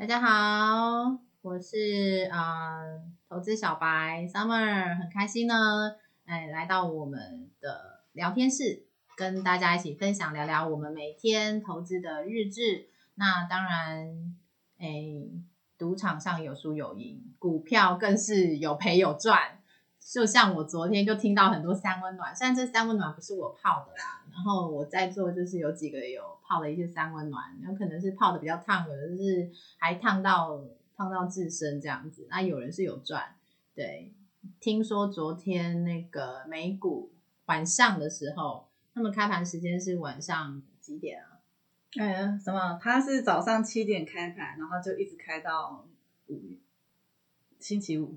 大家好，我是投资小白 Summer， 很开心呢，来到我们的聊天室，跟大家一起分享聊聊我们每天投资的日志。那当然，赌场上有输有赢，股票更是有赔有赚。就像我昨天就听到很多三温暖，虽然这三温暖不是我泡的啦，然后我在座就是有几个有泡的一些三温暖，然后可能是泡的比较烫的，就是还烫到自身这样子。那有人是有赚，对，听说昨天那个美股晚上的时候，他们开盘时间是晚上几点啊？什么？他是早上7点开盘，然后就一直开到星期五。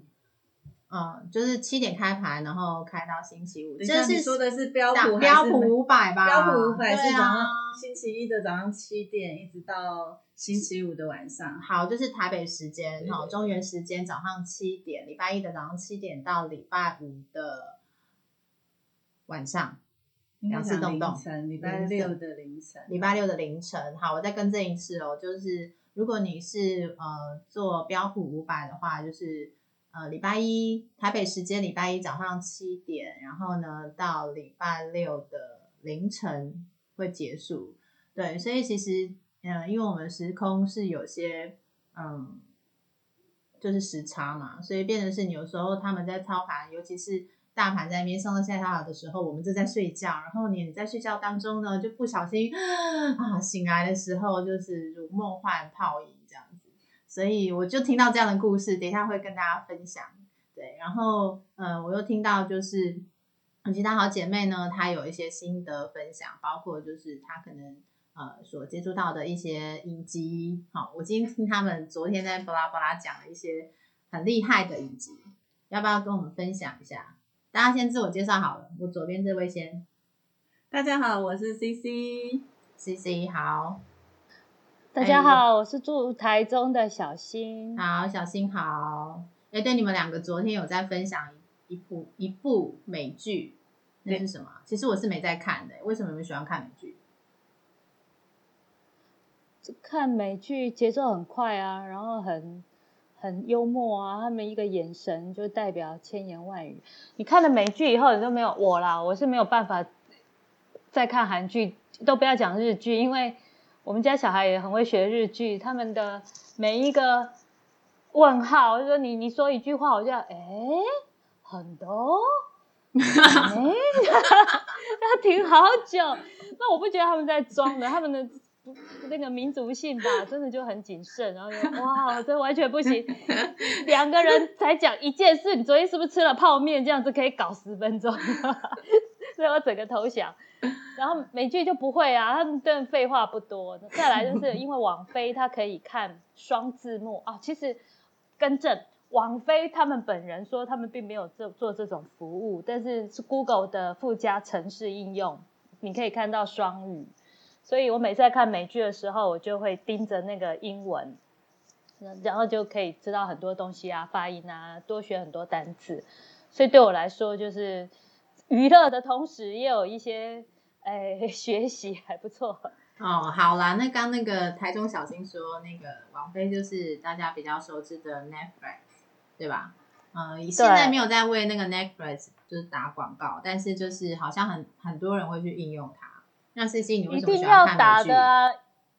就是7点开盘，然后开到星期五。这是你说的是标普500吧？标普500是早上星期一的早上7点，一直到星期五的晚上。好，就是台北时间，对对对，中原时间早上7点，礼拜一的早上7点到礼拜五的晚上。礼拜六的凌晨。好，我再更正一次哦，就是如果你是做标普500的话，就是礼拜一台北时间礼拜一早上7点，然后呢到礼拜六的凌晨会结束。对，所以其实因为我们时空是有些就是时差嘛，所以变成是你有时候他们在操盘，尤其是大盘在那边上到下下的时候，我们就在睡觉，然后你在睡觉当中呢就不小心醒来的时候就是如梦幻泡影这样子，所以我就听到这样的故事，等一下会跟大家分享。对，然后我又听到就是其他好姐妹呢，她有一些心得分享，包括就是她可能所接触到的一些影集。好，我今天听他们昨天在BLABLA讲了一些很厉害的影集，要不要跟我们分享一下？大家先自我介绍好了，我左边这位先。大家好，我是 CC。 好，大家好，我是住台中的小新。好，小新好。对，你们两个昨天有在分享一部美剧，那是什么？其实我是没在看的，为什么你们喜欢看美剧？看美剧节奏很快啊，然后很幽默啊，他们一个眼神就代表千言万语。你看了美剧以后，你都没有我啦，我是没有办法再看韩剧，都不要讲日剧，因为我们家小孩也很会学日剧，他们的每一个问号，就是你说一句话，我就很多，要停好久。那我不觉得他们在装的，他们的那个民族性吧，真的就很谨慎，然后哇，这完全不行。两个人才讲一件事，你昨天是不是吃了泡面？这样子可以搞10分钟，所以我整个投降。然后美剧就不会啊，他们真的废话不多。再来就是因为网飞他可以看双字幕啊，其实更正，网飞他们本人说他们并没有做这种服务，但是 Google 的附加程式应用，你可以看到双语。所以我每次在看美剧的时候，我就会盯着那个英文，然后就可以知道很多东西啊，发音啊，多学很多单字。所以对我来说，就是娱乐的同时，也有一些学习，还不错。哦，好啦，那刚那个台中小新说，那个网飞就是大家比较熟知的 Netflix， 对吧？现在没有在为那个 Netflix 就是打广告，但是就是好像很多人会去应用它。那 CC 你为什么喜欢看美剧？一定要打的啊，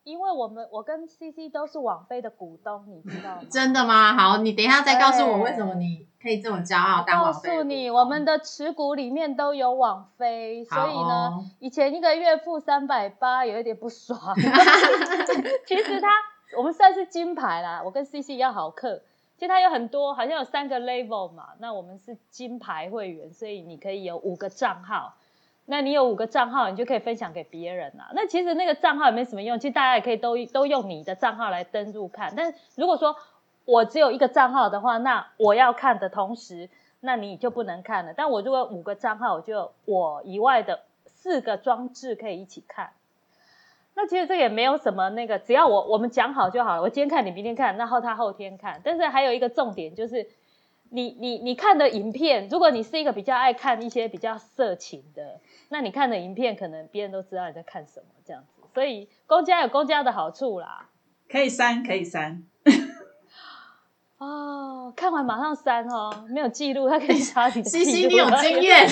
因为我跟 CC 都是网飞的股东，你知道吗？真的吗？好，你等一下再告诉我为什么你可以这么骄傲当网飞。我告诉你，我们的持股里面都有网飞，所以呢，以前一个月付380，有一点不爽。其实我们算是金牌啦，我跟 CC 一样好客。其实它有很多，好像有3个 level 嘛，那我们是金牌会员，所以你可以有5个账号。那你有5个账号，你就可以分享给别人啦。那其实那个账号也没什么用，其实大家也可以都用你的账号来登入看。但如果说我只有一个账号的话，那我要看的同时，那你就不能看了。但我如果5个账号，我就有我以外的4个装置可以一起看。那其实这也没有什么那个，只要我们讲好就好了。我今天看，你明天看，然后他后天看。但是还有一个重点就是，你看的影片，如果你是一个比较爱看一些比较色情的，那你看的影片可能别人都知道你在看什么这样子，所以公家有公家的好处啦。可以删，可以删。哦，看完马上删哦，没有记录，他可以查你的记录。CC， 你有经验，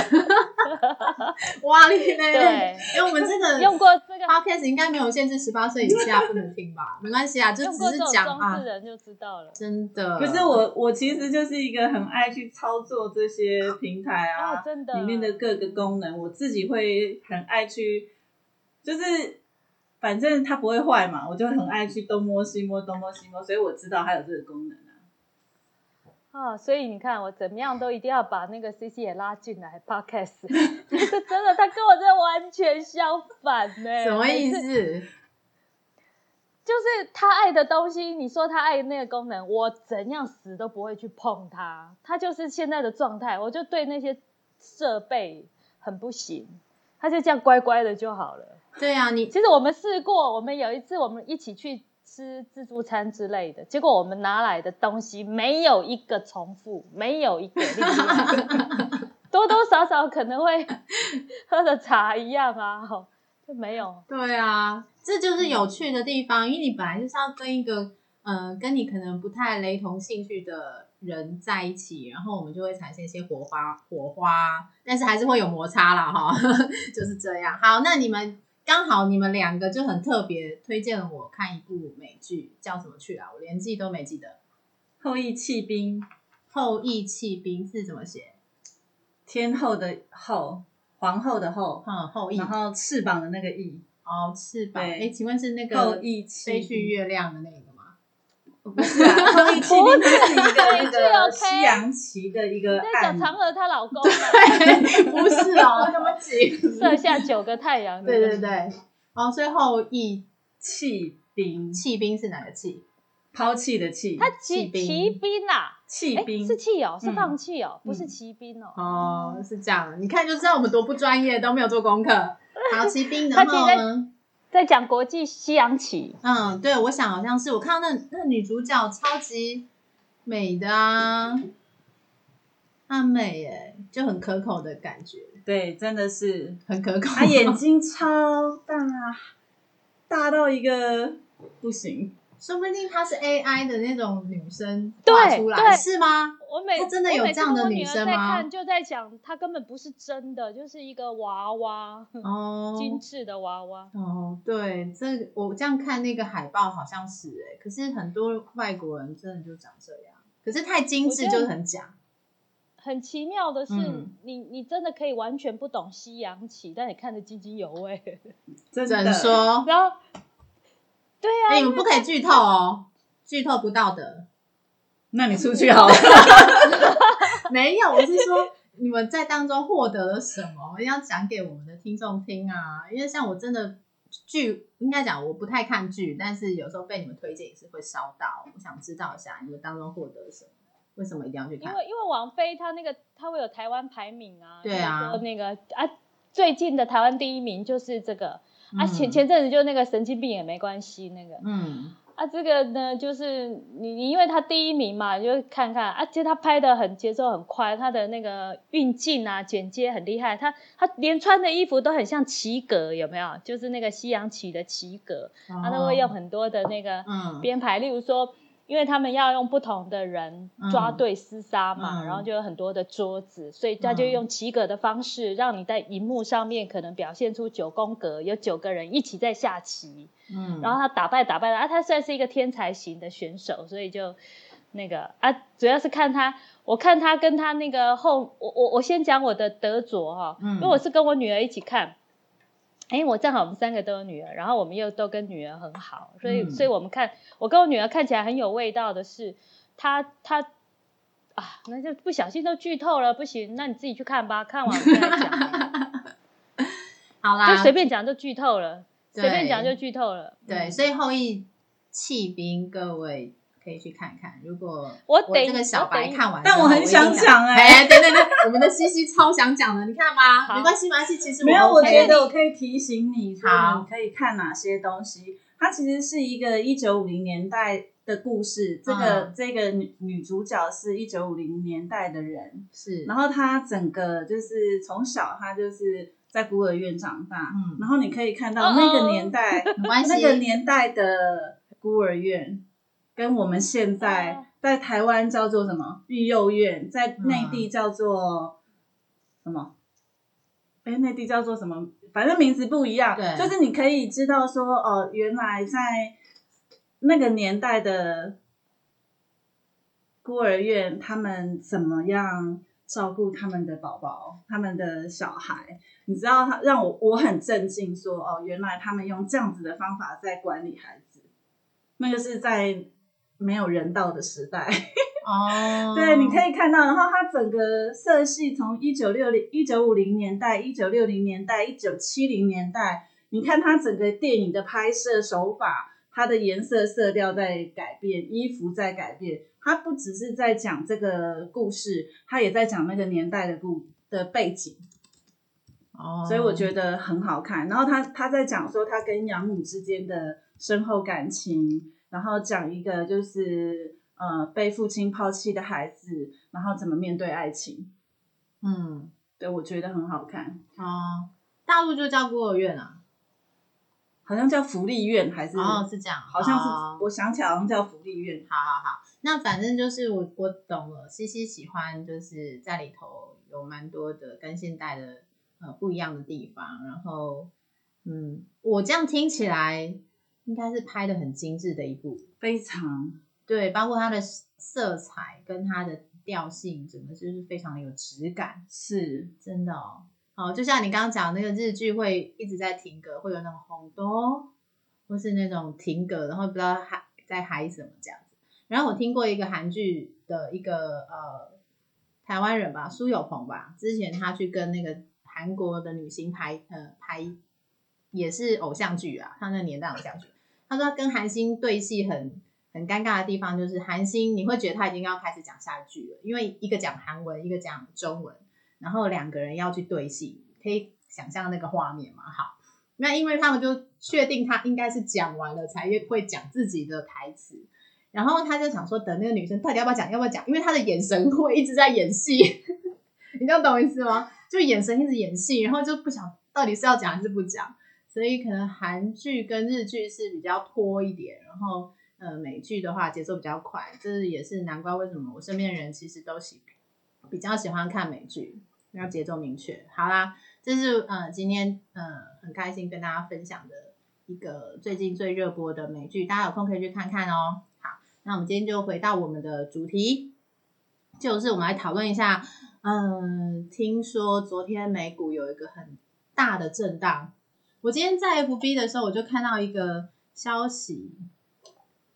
哇嘞！对，因为我们这个用过这个 podcast 应该没有限制18岁以下不能听吧？没关系啊，就只是讲啊，用过这种装置人就知道了。真的，可是我其实就是一个很爱去操作这些平台啊，哦、真的里面的各个功能，我自己会很爱去，就是。反正它不会坏嘛，我就很爱去东摸西摸，东摸西摸，所以我知道它有这个功能啊。啊，所以你看我怎么样都一定要把那个 CC 也拉进来 Podcast， 这真的，他跟我真的完全相反呢、欸。什么意思？就是他爱的东西，你说他爱那个功能，我怎样死都不会去碰它，他就是现在的状态，我就对那些设备很不行，他就这样乖乖的就好了。对啊，其实我们试过，我们有一次我们一起去吃自助餐之类的，结果我们拿来的东西没有一个重复，没有一个多多少少可能会喝的茶一样啊，就没有。对啊，这就是有趣的地方，因为你本来就是要跟一个跟你可能不太雷同兴趣的人在一起，然后我们就会产生一些火花，但是还是会有摩擦啦哈，就是这样。好，那你们。刚好你们两个就很特别推荐了我看一部美剧，叫什么去啊？我连记都没记得。后羿弃兵。后羿弃兵是怎么写？天后的后，皇后的后，后羿，然后翅膀的那个翼。哦，翅膀。哎，请问是那个后羿飞去月亮的那个吗？不是啊，后羿弃兵是一个那个西洋棋的一个暗。嫦娥她老公。对，不是哦，那么急。射下9个太阳。对对对。哦，所以后羿弃兵，弃兵是哪个弃？抛弃的弃。他骑兵啊？弃兵是弃哦，是放弃哦，不是骑兵哦。哦，是这样，你看就知道我们多不专业，都没有做功课。好，骑兵，然后呢？在讲国际西洋棋，嗯，对，我想好像是我看到那女主角超级美的啊，她美耶，就很可口的感觉，对，真的是很可口，她眼睛超大，大到一个不行，说不定她是 AI 的那种女生画出来，是吗？她真的有这样的女生吗？我每次跟我女儿在看，就在讲她根本不是真的，就是一个娃娃，哦，精致的娃娃。哦，对，这我这样看那个海报好像是哎、欸，可是很多外国人真的就长这样，可是太精致就是很假。很奇妙的是，你真的可以完全不懂西洋棋，但你看得津津有味。真的说，然后对啊，你们不可以剧透哦，剧透不到的。那你出去好了没有，我是说你们在当中获得了什么要讲给我们的听众听啊，因为像我真的剧应该讲我不太看剧，但是有时候被你们推荐也是会烧到，我想知道一下你们当中获得什么，为什么一定要去看，因为网飞它那个它会有台湾排名啊，对啊，那个啊最近的台湾第一名就是这个啊，前阵子就那个神经病也没关系那个啊，这个呢，就是你因为他第一名嘛，你就看看啊，其实他拍的很节奏很快，他的那个运镜啊、剪接很厉害，他连穿的衣服都很像棋格，有没有？就是那个西洋棋的棋格，他都会用很多的那个编排，例如说，因为他们要用不同的人抓对厮杀嘛，然后就有很多的桌子，所以他就用棋格的方式，让你在荧幕上面可能表现出9宫格，有9个人一起在下棋。然后他打败了啊，他算是一个天才型的选手，所以就那个啊，主要是看他，我看他跟他那个后，我先讲我的得着哈，因为我是跟我女儿一起看，哎，我正好我们3个都有女儿，然后我们又都跟女儿很好，所以我们看，我跟我女儿看起来很有味道的是，她啊，那就不小心都剧透了，不行，那你自己去看吧，看完我再讲，好啦，就随便讲就剧透了。随便讲就剧透了，对，所以后羿弃兵，各位可以去看看。如果我这个小白看完，但我很想讲哎，对，我们的CC超想讲的，你看吗？没关系，其实没有，我觉得我可以提醒你，好，可以看哪些东西。它其实是一个1950年代的故事，这个女主角是1950年代的人，是，然后她整个就是从小她就是。在孤儿院长大，然后你可以看到那个年代的孤儿院，跟我们现在在台湾叫做什么育幼院，在内地叫做什么内地叫做什么，反正名字不一样，对，就是你可以知道说原来在那个年代的孤儿院他们怎么样照顾他们的宝宝他们的小孩，你知道让我很震惊说原来他们用这样子的方法在管理孩子，那就是在没有人道的时代哦，对，你可以看到，然后它整个色系从1950年代1960年代1970年代，你看它整个电影的拍摄手法，它的颜色色调在改变，衣服在改变，他不只是在讲这个故事，他也在讲那个年代的背景所以我觉得很好看。然后他在讲说他跟养母之间的深厚感情，然后讲一个就是被父亲抛弃的孩子然后怎么面对爱情。嗯，对，我觉得很好看。大陆就叫孤儿院啊，好像叫福利院还是是这样，好像是我想起来好像叫福利院。好，那反正就是我懂了。CC喜欢就是在里头有蛮多的跟现代的不一样的地方，然后我这样听起来应该是拍得很精致的一部，非常对，包括它的色彩跟它的调性整个就是非常有质感，是真的就像你刚刚讲那个日剧会一直在停格，会有那种红豆或是那种停格，然后不知道在嗨什么这样子。然后我听过一个韩剧的一个台湾人吧，苏有朋吧，之前他去跟那个韩国的女星拍也是偶像剧啊，他那年代偶像剧，他说他跟韩星对戏很尴尬的地方就是韩星你会觉得他已经要开始讲下剧了，因为一个讲韩文一个讲中文，然后两个人要去对戏，可以想象那个画面嘛。好，那因为他们就确定他应该是讲完了才会讲自己的台词，然后他就想说等那个女生到底要不要讲，因为他的眼神会一直在演戏你这样懂意思吗？就眼神一直演戏，然后就不想到底是要讲还是不讲，所以可能韩剧跟日剧是比较拖一点，然后美剧的话节奏比较快，这也是难怪为什么我身边的人其实都比较喜欢看美剧，要节奏明确。好啦，这是今天很开心跟大家分享的一个最近最热播的美剧，大家有空可以去看看哦。好，那我们今天就回到我们的主题，就是我们来讨论一下听说昨天美股有一个很大的震荡，我今天在 FB 的时候我就看到一个消息。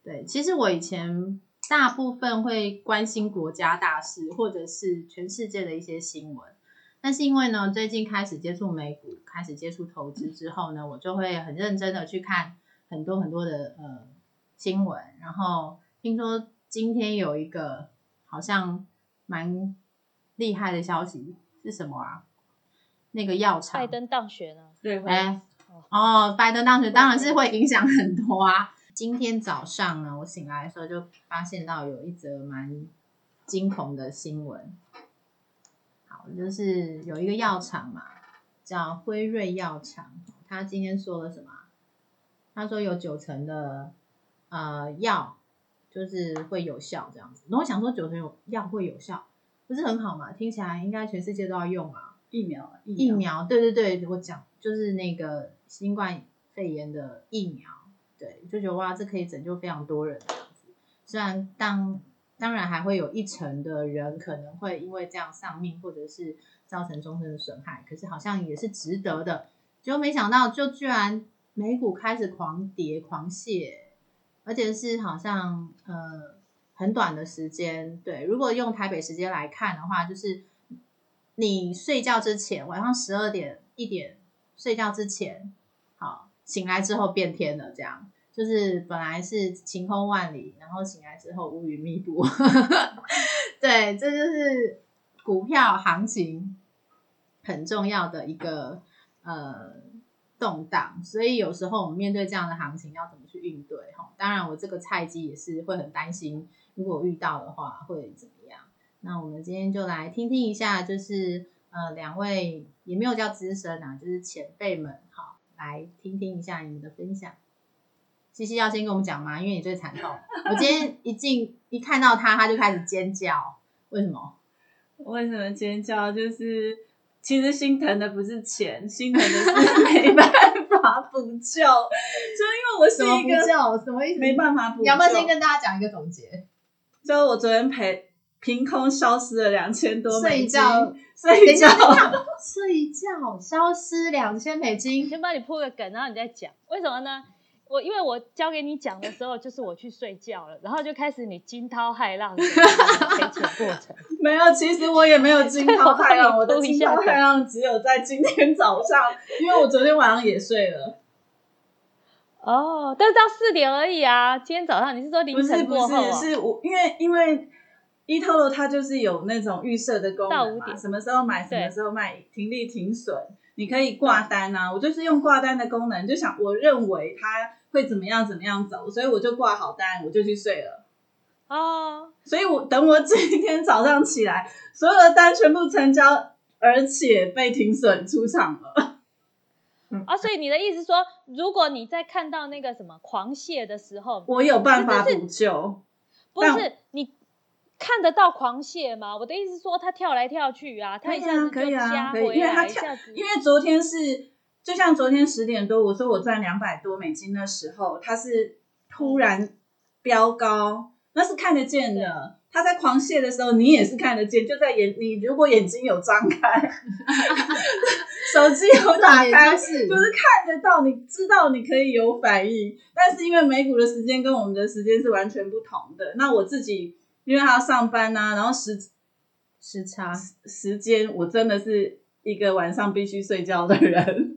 对，其实我以前大部分会关心国家大事或者是全世界的一些新闻，但是因为呢最近开始接触美股开始接触投资之后呢，我就会很认真的去看很多很多的新闻，然后听说今天有一个好像蛮厉害的消息，是什么啊？那个药厂拜登当选了，对，拜登当选当然是会影响很多啊。今天早上呢我醒来的时候就发现到有一则蛮惊恐的新闻。好，就是有一个药厂嘛叫辉瑞药厂，他今天说了什么，他说有90%的药就是会有效这样子。然后我想说90%药会有效不是很好嘛，听起来应该全世界都要用啊，疫苗对，我讲就是那个新冠肺炎的疫苗，对，就觉得哇，这可以拯救非常多人这样子。虽然当然还会有1%的人可能会因为这样丧命或者是造成终身的损害，可是好像也是值得的。结果没想到就居然美股开始狂跌狂泻，而且是好像很短的时间。对，如果用台北时间来看的话，就是你睡觉之前晚上12点1点睡觉之前，好，醒来之后变天了，这样就是本来是晴空万里，然后醒来之后乌云密布对，这就是股票行情很重要的一个动荡，所以有时候我们面对这样的行情要怎么去应对当然我这个菜鸡也是会很担心，如果遇到的话会怎么样。那我们今天就来听听一下，就是两位也没有叫资深啊，就是前辈们，好，来听听一下你们的分享。西西要先跟我们讲吗？因为你最惨痛。我今天一看到他，他就开始尖叫。为什么？为什么尖叫？就是其实心疼的不是钱，心疼的是没办法补救。就因为我是一个什么意思？没办法补救。你要不要先跟大家讲一个总结？就我昨天凭空消失了$2000多，睡觉消失$2000。先帮你铺个梗，然后你再讲为什么呢？因为我交给你讲的时候，就是我去睡觉了，然后就开始你惊涛骇浪的赔钱过程。没有，其实我也没有惊涛骇浪，我的惊涛骇浪只有在今天早上，因为我昨天晚上也睡了。哦，但是到4点而已啊！今天早上你是说凌晨过后、啊？不是，我因为一透露它就是有那种预设的功能嘛，什么时候买什么时候卖，停利停损，你可以挂单啊。我就是用挂单的功能，就想我认为它会怎么样走，所以我就挂好单，我就去睡了。哦，所以等我今天早上起来，所有的单全部成交，而且被停损出场了。啊，所以你的意思说，如果你在看到那个什么狂泻的时候，我有办法补救？不是你看得到狂泻吗？我的意思说，它跳来跳去啊，它一下子就加回来，因为它跳，因为昨天是就像昨天10点多，我说我赚$200多的时候，它是突然飙高，那是看得见的。它在狂泻的时候，你也是看得见，就在你如果眼睛有张开。手机有打开，是就是看得到，你知道你可以有反应，但是因为美股的时间跟我们的时间是完全不同的。那我自己因为还要上班啊，然后时差时间，我真的是一个晚上必须睡觉的人，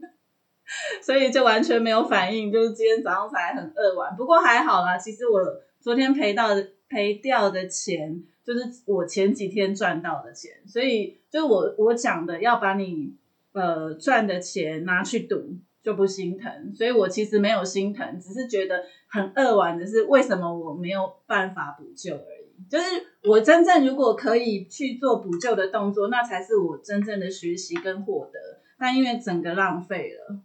所以就完全没有反应，就是今天早上才很扼腕。不过还好啦，其实我昨天赔掉的钱，就是我前几天赚到的钱，所以就是我讲的要把你。赚的钱拿去赌就不心疼，所以我其实没有心疼，只是觉得很扼腕的是为什么我没有办法补救而已。就是我真正如果可以去做补救的动作，那才是我真正的学习跟获得。但因为整个浪费了，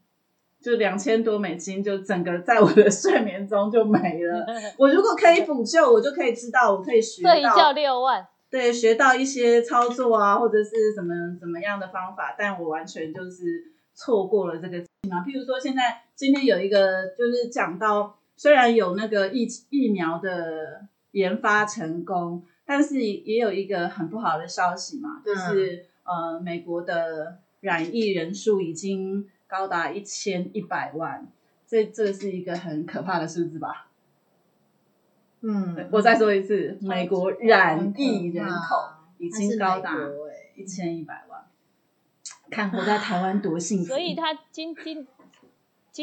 就$2000多就整个在我的睡眠中就没了。我如果可以补救，我就可以知道，我可以学到对一觉6万。对，学到一些操作啊，或者是怎么样的方法，但我完全就是错过了这个。譬如说，现在今天有一个就是讲到，虽然有那个疫苗的研发成功，但是也有一个很不好的消息嘛，就是美国的染疫人数已经高达1100万，这是一个很可怕的数字吧。嗯，我再说一次，美国染疫人口已经高达1100万，看活在台湾多幸福。所以他今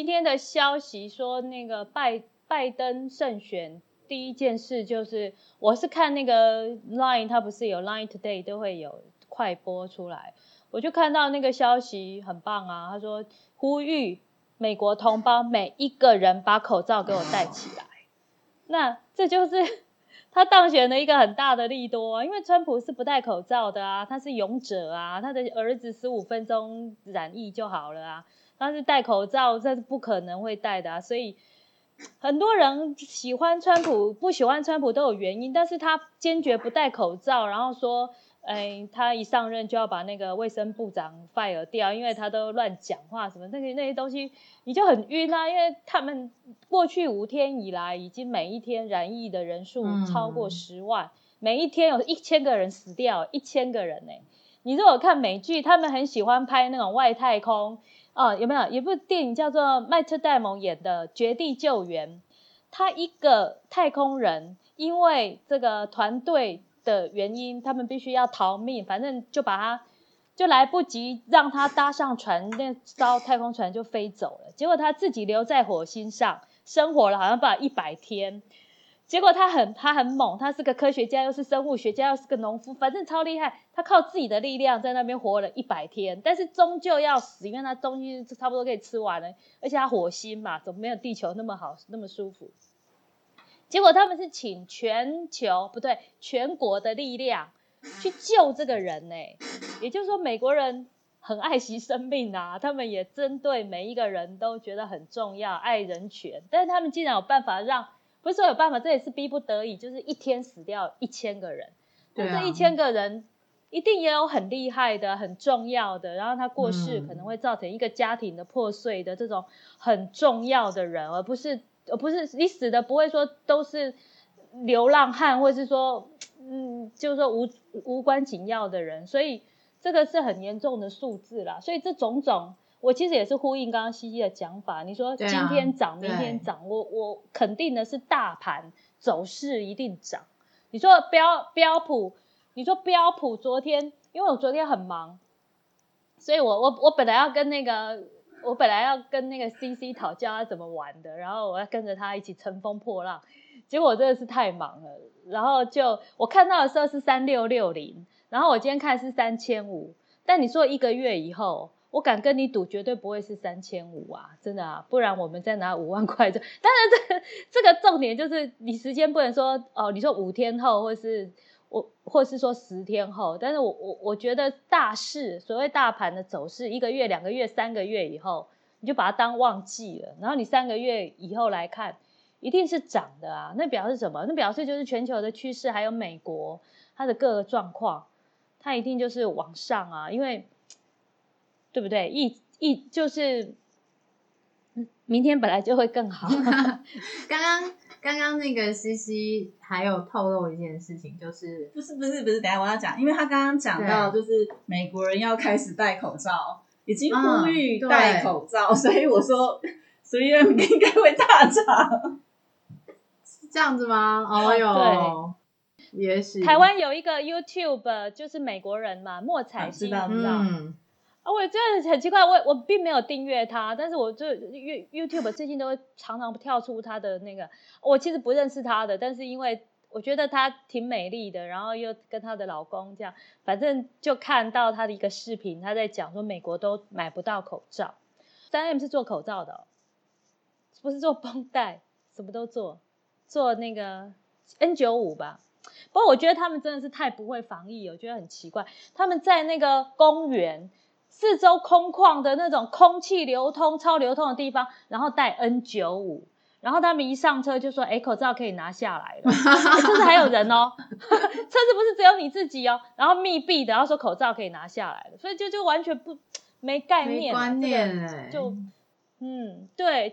天的消息说，那个拜登胜选第一件事就是，我是看那个 Line， 他不是有 Line Today 都会有快播出来，我就看到那个消息很棒啊，他说呼吁美国同胞每一个人把口罩给我戴起来。那这就是他当选的一个很大的利多啊，因为川普是不戴口罩的啊，他是勇者啊，他的儿子15分钟染疫就好了啊，他是戴口罩这是不可能会戴的啊，所以很多人喜欢川普不喜欢川普都有原因，但是他坚决不戴口罩，然后说他一上任就要把那个卫生部长 fire 掉，因为他都乱讲话什么那些东西，你就很晕啊，因为他们过去5天以来，已经每一天染疫的人数超过10万，每一天有1000个人死掉，1000个人欸。你如果看美剧，他们很喜欢拍那种外太空啊，有没有？有部电影叫做迈特戴蒙演的《绝地救援》，他一个太空人因为这个团队的原因，他们必须要逃命，反正就把他就来不及让他搭上船，那艘太空船就飞走了，结果他自己留在火星上生活了好像不到100天，结果他很猛，他是个科学家又是生物学家又是个农夫，反正超厉害，他靠自己的力量在那边活了100天，但是终究要死，因为他东西差不多可以吃完了，而且他火星嘛总没有地球那么好那么舒服，结果他们是请全国的力量去救这个人欸，也就是说美国人很爱惜生命啊，他们也针对每一个人都觉得很重要，爱人权，但是他们竟然有办法让，不是说有办法，这也是逼不得已，就是一天死掉1000个人，那这1000个人一定也有很厉害的很重要的，然后他过世可能会造成一个家庭的破碎的这种很重要的人，而不是你死的不会说都是流浪汉，或是说就是说无关紧要的人，所以这个是很严重的数字啦。所以这种种我其实也是呼应刚刚CC的讲法，你说今天涨明天涨，我肯定的是大盘走势一定涨。你说标普昨天，因为我昨天很忙，所以我本来要跟那个 CC 讨教他怎么玩的，然后我要跟着他一起乘风破浪，结果我真的是太忙了，然后就我看到的时候是3660，然后我今天看是3500，但你说一个月以后，我敢跟你赌绝对不会是3500啊，真的啊，不然我们再拿5万块就，当然这个重点就是你时间不能说哦，你说5天后或是说10天后，但是我觉得大势，所谓大盘的走势，1个月2个月3个月以后，你就把它当忘记了，然后你3个月以后来看一定是涨的啊，那表示什么？那表示就是全球的趋势，还有美国它的各个状况，它一定就是往上啊，因为对不对？就是明天本来就会更好。刚刚那个 CC 还有透露一件事情，就是不是，等一下我要讲，因为他刚刚讲到就是美国人要开始戴口罩，已经呼吁戴口罩，所以我说 3M 应该会大涨，是这样子吗？哦哟，也许台湾有一个 YouTube 就是美国人嘛，莫彩希，知道。我真的很奇怪，我并没有订阅他，但是我就 YouTube 最近都会常常跳出他的那个，我其实不认识他的，但是因为我觉得他挺美丽的，然后又跟她的老公这样，反正就看到他的一个视频，他在讲说美国都买不到口罩， 3M 是做口罩的不是做绷带，什么都做那个 N95 吧。不过我觉得他们真的是太不会防疫，我觉得很奇怪，他们在那个公园四周空旷的那种空气流通超流通的地方，然后戴 N95， 然后他们一上车就说口罩可以拿下来了，车子还有人哦，车子不是只有你自己哦，然后密闭的，然后说口罩可以拿下来了，所以就完全没概念，没观念就对，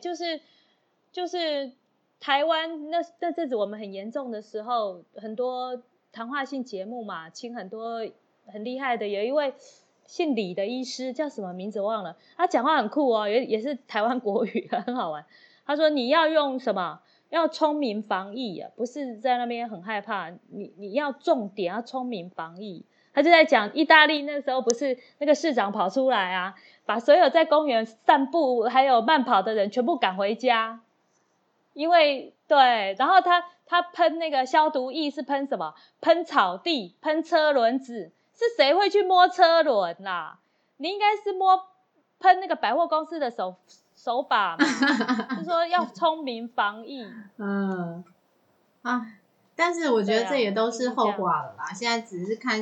就是台湾那阵子我们很严重的时候，很多谈话性节目嘛，请很多很厉害的，有一位姓李的医师叫什么名字忘了，他讲话很酷哦，也是台湾国语，很好玩。他说你要用什么？要聪明防疫啊，不是在那边很害怕，你要重点要聪明防疫。他就在讲意大利那时候不是那个市长跑出来啊，把所有在公园散步还有慢跑的人全部赶回家，因为对，然后他喷那个消毒液是喷什么？喷草地，喷车轮子。是谁会去摸车轮啦？你应该是喷那个百货公司的手把嘛，就说要聪明防疫。但是我觉得这也都是后话了啦。现在只是看，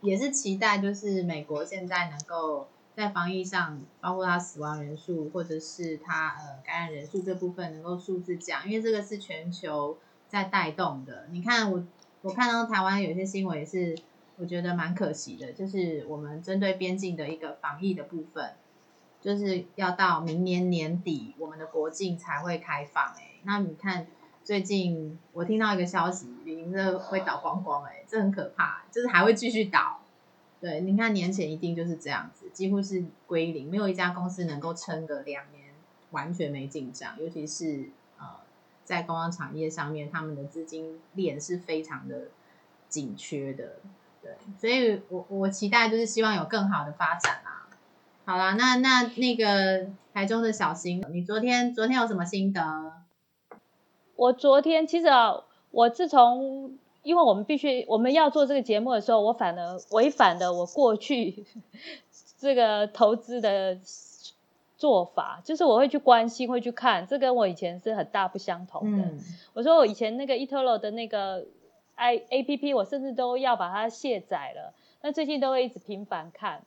也是期待，就是美国现在能够在防疫上，包括它死亡人数或者是它感染人数这部分能够数字降，因为这个是全球在带动的。你看我看到台湾有些新闻也是。我觉得蛮可惜的，就是我们针对边境的一个防疫的部分，就是要到明年年底我们的国境才会开放那你看最近我听到一个消息，旅行社会倒光光这很可怕，就是还会继续倒。对，你看年前一定就是这样子，几乎是归零，没有一家公司能够撑个2年完全没进账，尤其是在观光产业上面，他们的资金链是非常的紧缺的。对，所以我期待就是希望有更好的发展啊。好啦，那个台中的小新，你昨天有什么心得？我昨天其实我自从因为我们要做这个节目的时候，我反而违反了我过去这个投资的做法，就是我会去关心，会去看，这跟我以前是很大不相同的。我说我以前那个 eToro 的那个。APP 我甚至都要把它卸载了，那最近都会一直频繁看，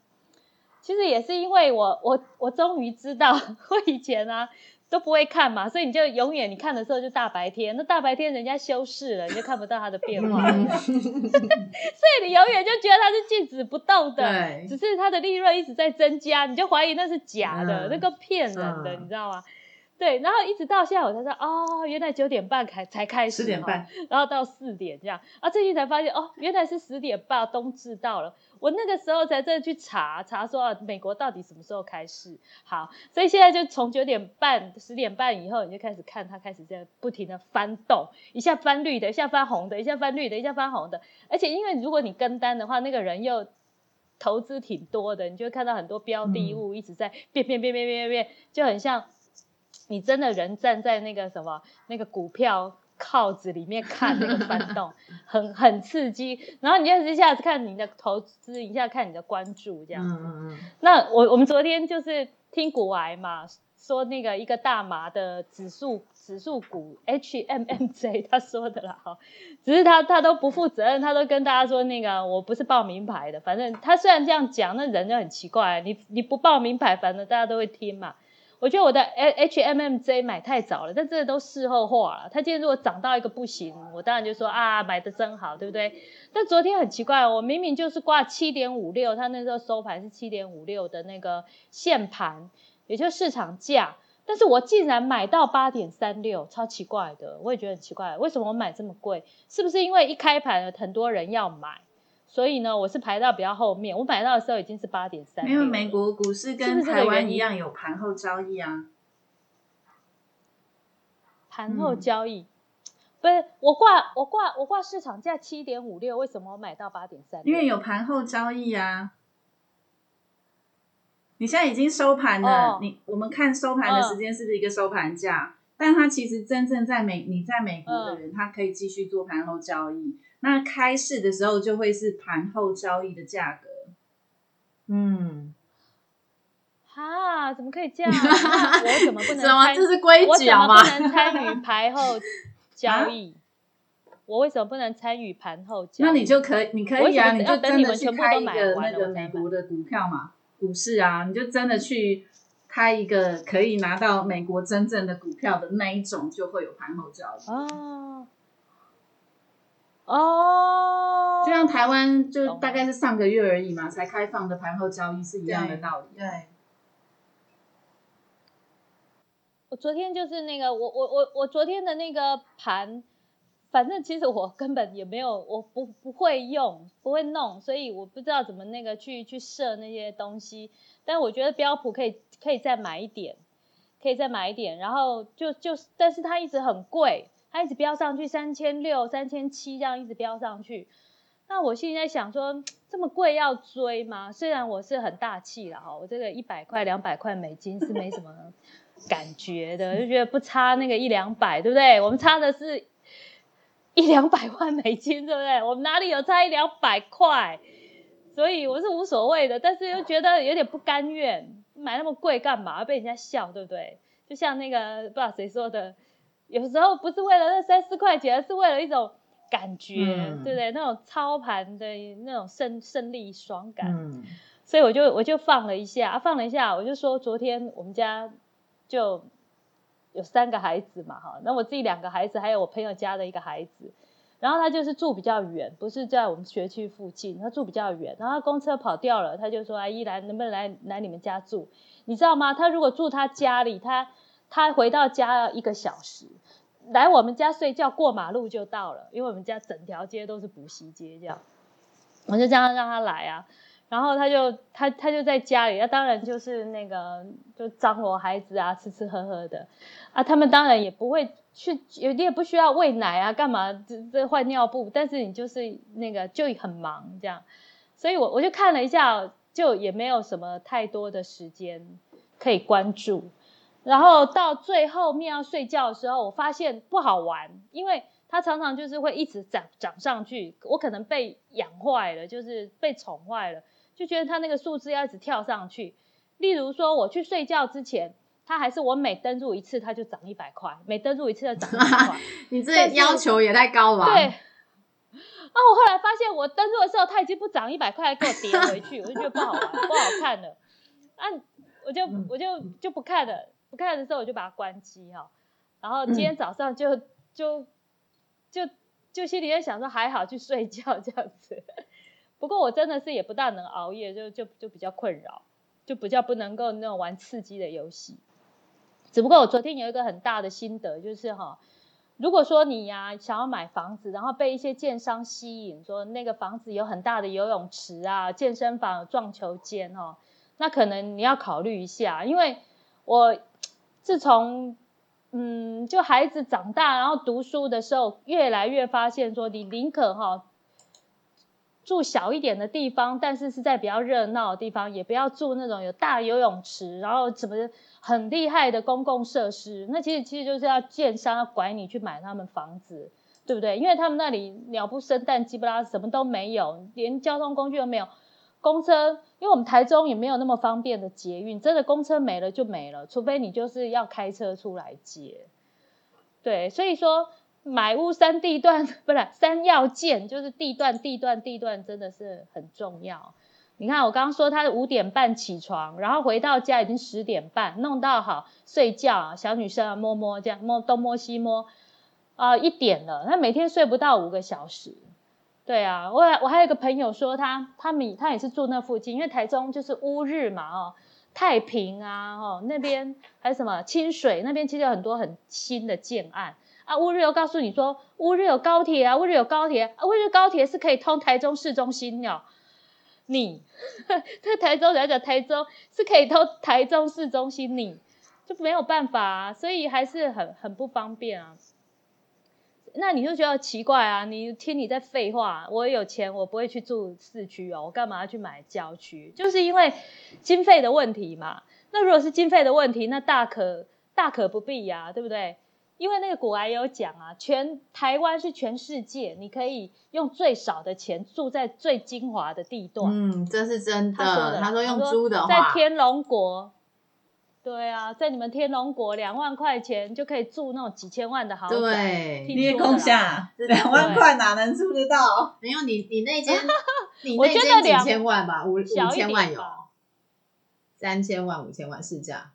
其实也是因为我终于知道，我以前啊都不会看嘛，所以你就永远你看的时候就大白天，那大白天人家修饰了，你就看不到它的变化，所以你永远就觉得它是静止不动的，只是它的利润一直在增加，你就怀疑那是假的，那个骗人的，你知道吗？对，然后一直到现在我才知道，哦，原来9点半才开始，10点半，然后到4点这样，啊，最近才发现，哦，原来是10点半，冬至到了。我那个时候才真的去查说，啊，美国到底什么时候开始？好，所以现在就从9点半、10点半以后，你就开始看它开始这样不停的翻动，一下翻绿的，一下翻红的，一下翻绿的，一下翻红的。而且因为如果你跟单的话，那个人又投资挺多的，你就会看到很多标的物一直在变，就很像。你真的人站在那个什么那个股票靠子里面看那个翻动，很刺激。然后你就一下子看你的投资，一下看你的关注这样子。那我们昨天就是听股癌嘛，说那个一个大麻的指数股 HMMJ 他说的啦，只是他都不负责任，他都跟大家说那个我不是报名牌的，反正他虽然这样讲，那人就很奇怪，你不报名牌，反正大家都会听嘛。我觉得我的 HMMJ 买太早了，但这都事后话了。他今天如果涨到一个不行，我当然就说啊，买的真好，对不对？但昨天很奇怪，我明明就是挂 7.56， 他那时候收盘是 7.56 的那个现盘，也就是市场价，但是我竟然买到 8.36， 超奇怪的。我也觉得很奇怪，为什么我买这么贵？是不是因为一开盘很多人要买？所以呢，我是排到比较后面，我买到的时候已经是 8.3。因为美国股市跟台湾一样有盘后交易啊。盘后交易，不是我挂市场价 7.56， 为什么我买到 8.3？ 因为有盘后交易啊。你现在已经收盘了，我们看收盘的时间是不是一个收盘价？但它其实真正在美国的人，他可以继续做盘后交易。那开市的时候就会是盘后交易的价格，哈，怎么可以这样？我怎么不能参与？这是规矩好吗？我怎么不能参与盘后交易？我为什么不能参与盘后交易？那你就可以，你可以啊，你就真的去开一个那个美国的股票嘛，股市啊，你就真的去开一个可以拿到美国真正的股票的那一种，就会有盘后交易哦。哦，就像台湾就大概是上个月而已嘛，才开放的盘后交易是一样的道理。对，我昨天就是那个，我昨天的那个盘，反正其实我根本也没有，我不会用，不会弄，所以我不知道怎么那个去设那些东西。但我觉得标普可以再买一点，然后就，但是它一直很贵。它一直飙上去3600、3700，这样一直飙上去。那我现在想说，这么贵要追吗？虽然我是很大气啦，我这个100块、200块美金是没什么感觉的，就觉得不差那个100-200，对不对？我们差的是100-200万美金，对不对？我们哪里有差100-200块？所以我是无所谓的，但是又觉得有点不甘愿，买那么贵干嘛？被人家笑，对不对？就像那个不知道谁说的。有时候不是为了那3-4块钱，而是为了一种感觉，对不对？那种操盘的那种胜利爽感。所以我就放了一下，我就说昨天我们家就有3个孩子嘛，哈，那我自己2个孩子，还有我朋友家的1个孩子，然后他就是住比较远，不是在我们学区附近，他住比较远，然后他公车跑掉了，他就说：“阿姨能不能来你们家住？”你知道吗？他如果住他家里，他回到家要1个小时，来我们家睡觉，过马路就到了，因为我们家整条街都是补习街这样。我就这样让他来啊，然后他就在家里，他当然就是那个就张罗孩子啊，吃吃喝喝的啊，他们当然也不会去，你也不需要喂奶啊，干嘛这换尿布，但是你就是那个就很忙这样，所以我就看了一下，就也没有什么太多的时间可以关注。然后到最后面要睡觉的时候，我发现不好玩，因为它常常就是会一直涨上去，我可能被养坏了，就是被宠坏了，就觉得它那个数字要一直跳上去。例如说我去睡觉之前，它还是我每登入一次它就涨100块，每登入一次它涨100块。你这要求也太高吧？对。啊，我后来发现我登入的时候它已经不涨100块，给我跌回去，我就觉得不好玩，不好看了。啊，我就不看了，不看的时候我就把它关机哈、哦。然后今天早上就心里在想说还好去睡觉这样子。不过我真的是也不大能熬夜，就比较困扰，就比较不能够那种玩刺激的游戏。只不过我昨天有一个很大的心得，就是哈、哦，如果说你呀、想要买房子，然后被一些建商吸引，说那个房子有很大的游泳池啊，健身房有撞球间哦，那可能你要考虑一下，因为我自从就孩子长大，然后读书的时候，越来越发现说，你宁可哈、哦、住小一点的地方，但是是在比较热闹的地方，也不要住那种有大游泳池，然后怎么很厉害的公共设施。那其实就是要建商要拐你去买他们房子，对不对？因为他们那里鸟不生蛋，鸡不拉，什么都没有，连交通工具都没有。公车，因为我们台中也没有那么方便的捷运，真的公车没了就没了，除非你就是要开车出来接。对，所以说买屋三地段，不是三要件，就是地段真的是很重要。你看我刚刚说他5点半起床，然后回到家已经10点半，弄到好睡觉、啊，小女生啊摸摸这样摸东摸西摸，1点了，她每天睡不到5个小时。对啊，我还有一个朋友说他也是住那附近，因为台中就是乌日嘛哦，太平啊哦那边还有什么清水那边其实有很多很新的建案啊，乌日又告诉你说乌日有高铁啊，乌日有高铁啊，乌日高铁是可以通台中市中心了、哦。你这台中来讲，台中是可以通台中市中心，你就没有办法啊，所以还是很不方便啊。那你就觉得奇怪啊，你听你在废话，我有钱我不会去住市区哦，我干嘛要去买郊区？就是因为经费的问题嘛。那如果是经费的问题，那大可不必啊，对不对？因为那个古癌有讲啊，全台湾是全世界你可以用最少的钱住在最精华的地段。嗯，这是真的。他说用租的话，在天龙国。对啊，在你们天龙国2万块钱就可以住那种几千万的豪宅。对，天空下2万块哪能住得到？没有，你那间你那间几千万吧，五千万有，3000万、5000万市价。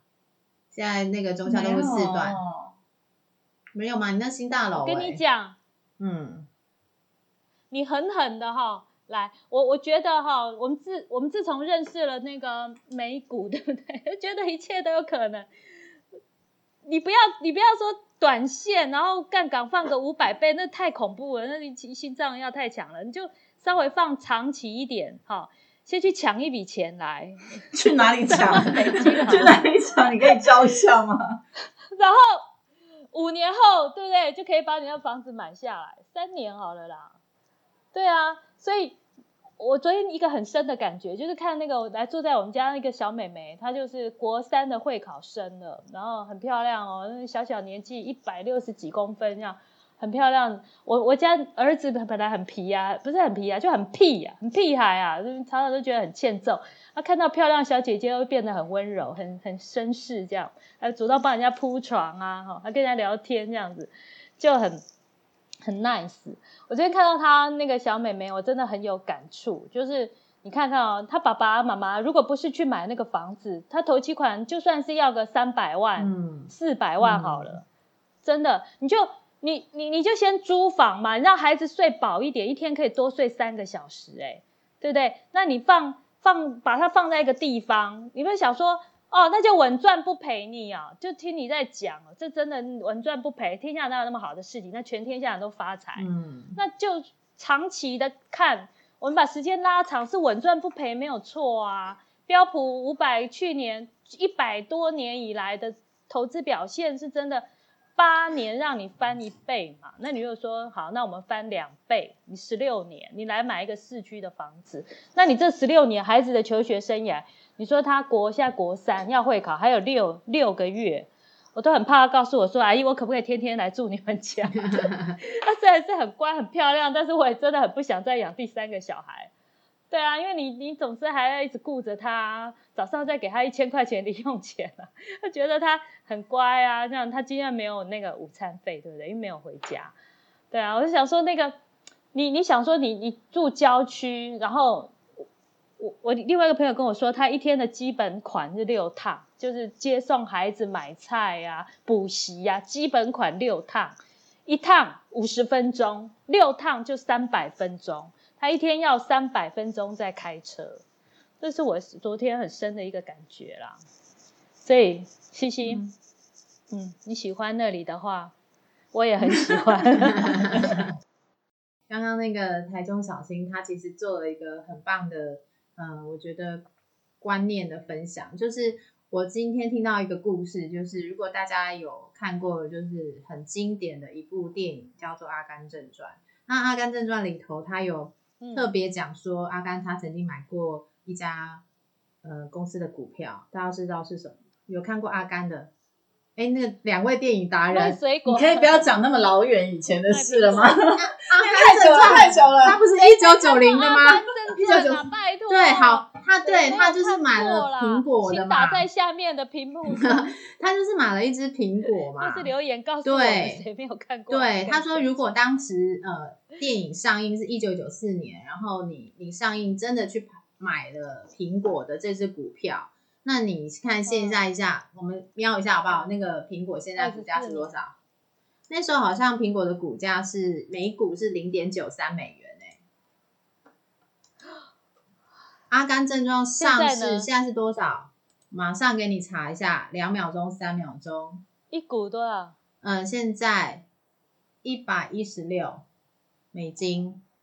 现在那个中下都是4段，没有嘛？你那新大楼、欸，我跟你讲，你狠狠的哈。来，我觉得哈，我们自从认识了那个美股，对不对？觉得一切都有可能。你不要说短线，然后杠杆放个500倍，那太恐怖了，那你心脏要太强了。你就稍微放长期一点，哈，先去抢一笔钱来。去哪里抢？去哪里抢？你可以教一下吗？然后5年后，对不对？就可以把你的房子买下来。3年好了啦。对啊，所以我昨天一个很深的感觉，就是看那个来住在我们家那个小妹妹，她就是国3的会考生了，然后很漂亮哦，小小年纪160几公分这样，很漂亮。我家儿子本来很皮啊，不是很皮啊，就很屁啊，很屁孩啊，常常都觉得很欠揍。他看到漂亮小姐姐又变得很温柔，很绅士这样，还主动帮人家铺床啊，哈，还跟人家聊天这样子，就很 nice。 我昨天看到她那个小妹妹，我真的很有感触，就是你看看哦，她爸爸妈妈如果不是去买那个房子，她头期款就算是要个300万、400万好了，真的你就先租房嘛，让孩子睡饱一点，一天可以多睡3个小时、欸，对不对？那你把它放在一个地方，你会想说哦，那就稳赚不赔你啊！就听你在讲，这真的稳赚不赔，天下哪有那么好的事情？那全天下人都发财，那就长期的看，我们把时间拉长，是稳赚不赔没有错啊。标普500去年100多年以来的投资表现是真的，8年让你翻1倍嘛。那你如果说好，那我们翻2倍，你16年，你来买一个市区的房子，那你这16年孩子的求学生涯。你说他现在国3要会考，还有六个月，我都很怕他告诉我说：“阿姨，我可不可以天天来住你们家？”他虽然是很乖很漂亮，但是我也真的很不想再养第3个小孩。对啊，因为你总是还要一直顾着他，早上再给他1000块钱零用钱啊，他觉得他很乖啊，这样他今天没有那个午餐费，对不对？因为没有回家。对啊，我就想说那个你想说你住郊区，然后。我另外一个朋友跟我说，他一天的基本款是6趟，就是接送孩子、买菜啊、补习啊，基本款6趟，一趟50分钟，6趟就300分钟，他一天要300分钟在开车，这是我昨天很深的一个感觉啦。所以西西，你喜欢那里的话，我也很喜欢。刚刚那个台中小新，他其实做了一个很棒的。我觉得观念的分享，就是我今天听到一个故事，就是如果大家有看过就是很经典的一部电影叫做《阿甘正传》，那《阿甘正传》里头他有特别讲说，阿甘他曾经买过一家公司的股票，大家知道是什么？有看过阿甘的？哎，那个两位电影达人，你可以不要讲那么老远以前的事了吗？太久了，他不是1990的吗？拜托，对，好，他就是买了苹果的嘛，请打在下面的屏幕上。他就是买了一只苹果嘛，就是留言告诉我们谁没有看过。对，他说如果当时电影上映是1994年，然后你上映真的去买了苹果的这只股票，那你看现在一下，我们瞄一下好不好？那个苹果现在股价是多少？那时候好像苹果的股价是每股是$0.93。阿甘正传上市现在是多少？马上给你查一下，2秒钟、3秒钟。一股多少？现在$116，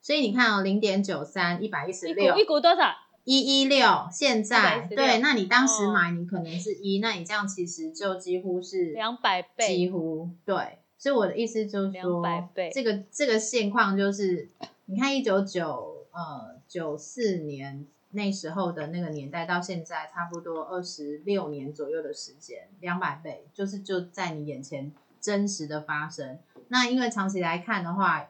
所以你看哦，0.93，116。一股多少？116。现在对，那你当时买你可能是1，那你这样其实就几乎是200倍，几乎对。所以我的意思就是说，200倍，这个现况就是，你看1994年。那时候的那个年代到现在差不多26年左右的时间，200倍就在你眼前真实的发生。那因为长期来看的话，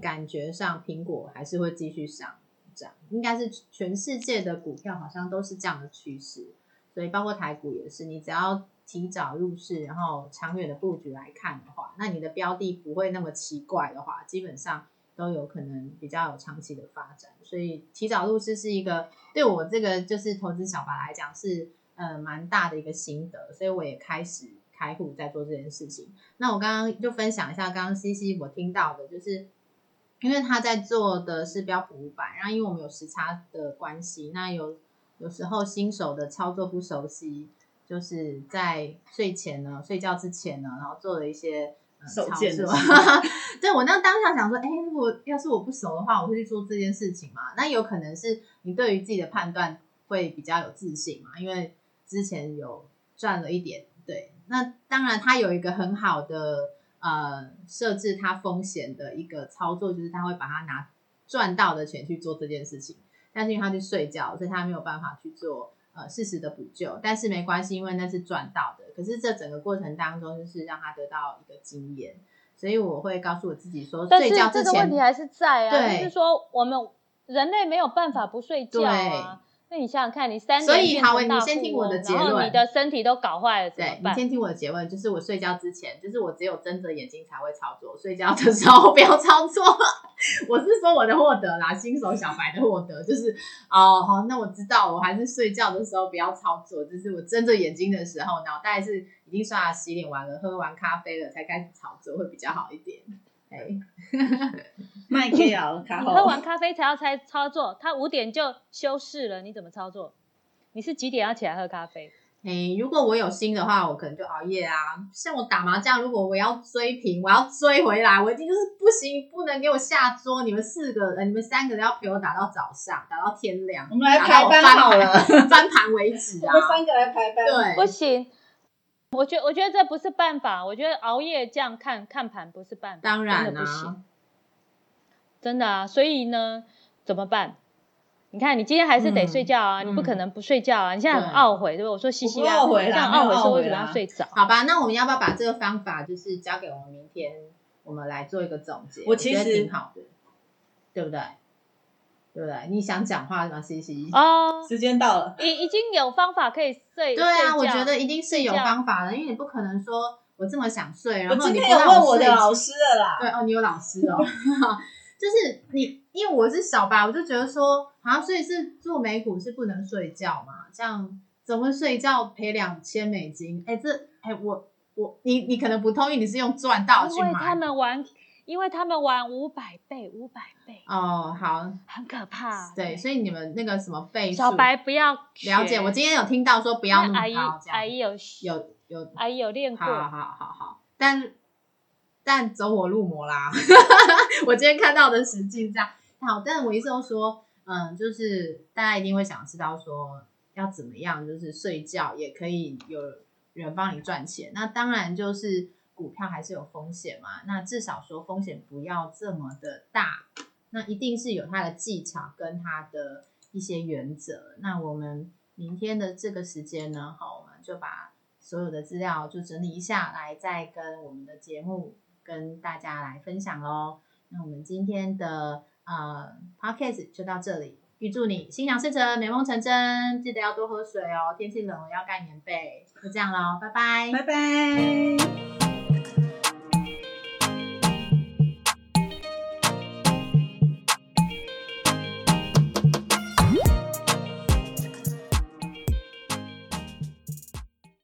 感觉上苹果还是会继续上涨，应该是全世界的股票好像都是这样的趋势，所以包括台股也是，你只要提早入市，然后长远的布局来看的话，那你的标的不会那么奇怪的话，基本上都有可能比较有长期的发展，所以提早入市是一个对我这个就是投资小白来讲是蛮大的一个心得，所以我也开始开户在做这件事情。那我刚刚就分享一下，刚刚 CC 我听到的，就是因为他在做的是标普500，然后因为我们有时差的关系，那有时候新手的操作不熟悉，就是在睡觉之前呢，然后做了一些手贱的对，我那当下想说如果要是我不熟的话我会去做这件事情嘛，那有可能是你对于自己的判断会比较有自信嘛，因为之前有赚了一点。对，那当然它有一个很好的设置它风险的一个操作，就是它会把它拿赚到的钱去做这件事情，但是因为它去睡觉，所以它没有办法去做适时的补救，但是没关系，因为那是赚到的。可是这整个过程当中，就是让他得到一个经验，所以我会告诉我自己说，睡觉之前，但是这个问题还是在啊，就是说我们人类没有办法不睡觉啊。那你想想看，你3年所以好，你先听我的结论，然后你的身体都搞坏了怎么办？对，你先听我的结论，就是我睡觉之前，就是我只有睁着眼睛才会操作，睡觉的时候不要操作。我是说我的获得啦，新手小白的获得就是好，那我知道我还是睡觉的时候不要操作，就是我睁着眼睛的时候，脑袋是已经刷牙洗脸完了，喝完咖啡了才开始操作会比较好一点。麦克要卡好，喝完咖啡才要操作，他5点就休市了，你怎么操作？你是几点要起来喝咖啡？如果我有心的话，我可能就熬夜啊。像我打麻将，如果我要追平，我要追回来，我一定就是不行，不能给我下桌。你们3个要陪我打到早上，打到天亮。我们来排班好了，翻盘为止啊！我们3个来排班，对，不行。我觉得这不是办法，我觉得熬夜这样看盘不是办法，当然、啊、真的不行，真的啊。所以呢，怎么办？你看，你今天还是得睡觉啊，你不可能不睡觉啊。你现在很懊悔，对吧？我说西西啊，这样懊悔说为什么要睡着？好吧，那我们要不要把这个方法就是交给我们明天，我们来做一个总结？我其实觉得挺好的，对不对？对不对？你想讲话吗？西西哦，时间到了，已经有方法可以睡。对啊，我觉得一定是有方法的，因为你不可能说我这么想睡，然后你不让我睡。我今天有问我的老师了啦。对哦，你有老师哦。就是你，因为我是小白，我就觉得说，啊，所以是做美股是不能睡觉嘛？这样怎么睡觉赔$2000？哎，这哎我你可能不同意，你是用赚到去买，因为他们玩500倍哦，好，很可怕。对，所以你们那个什么倍数，小白不要了解。我今天有听到说不要那么高，阿姨有练过，好，但走火入魔啦。我今天看到的实际这样好，但我一直都说，就是大家一定会想知道说要怎么样，就是睡觉也可以有人帮你赚钱。那当然就是股票还是有风险嘛，那至少说风险不要这么的大，那一定是有它的技巧跟它的一些原则。那我们明天的这个时间呢，好，我们就把所有的资料就整理一下来，再跟我们的节目跟大家来分享咯。那我们今天的podcast 就到这里，预祝你心想事成，美梦成真，记得要多喝水哦，天气冷了要盖棉被，就这样咯，拜拜。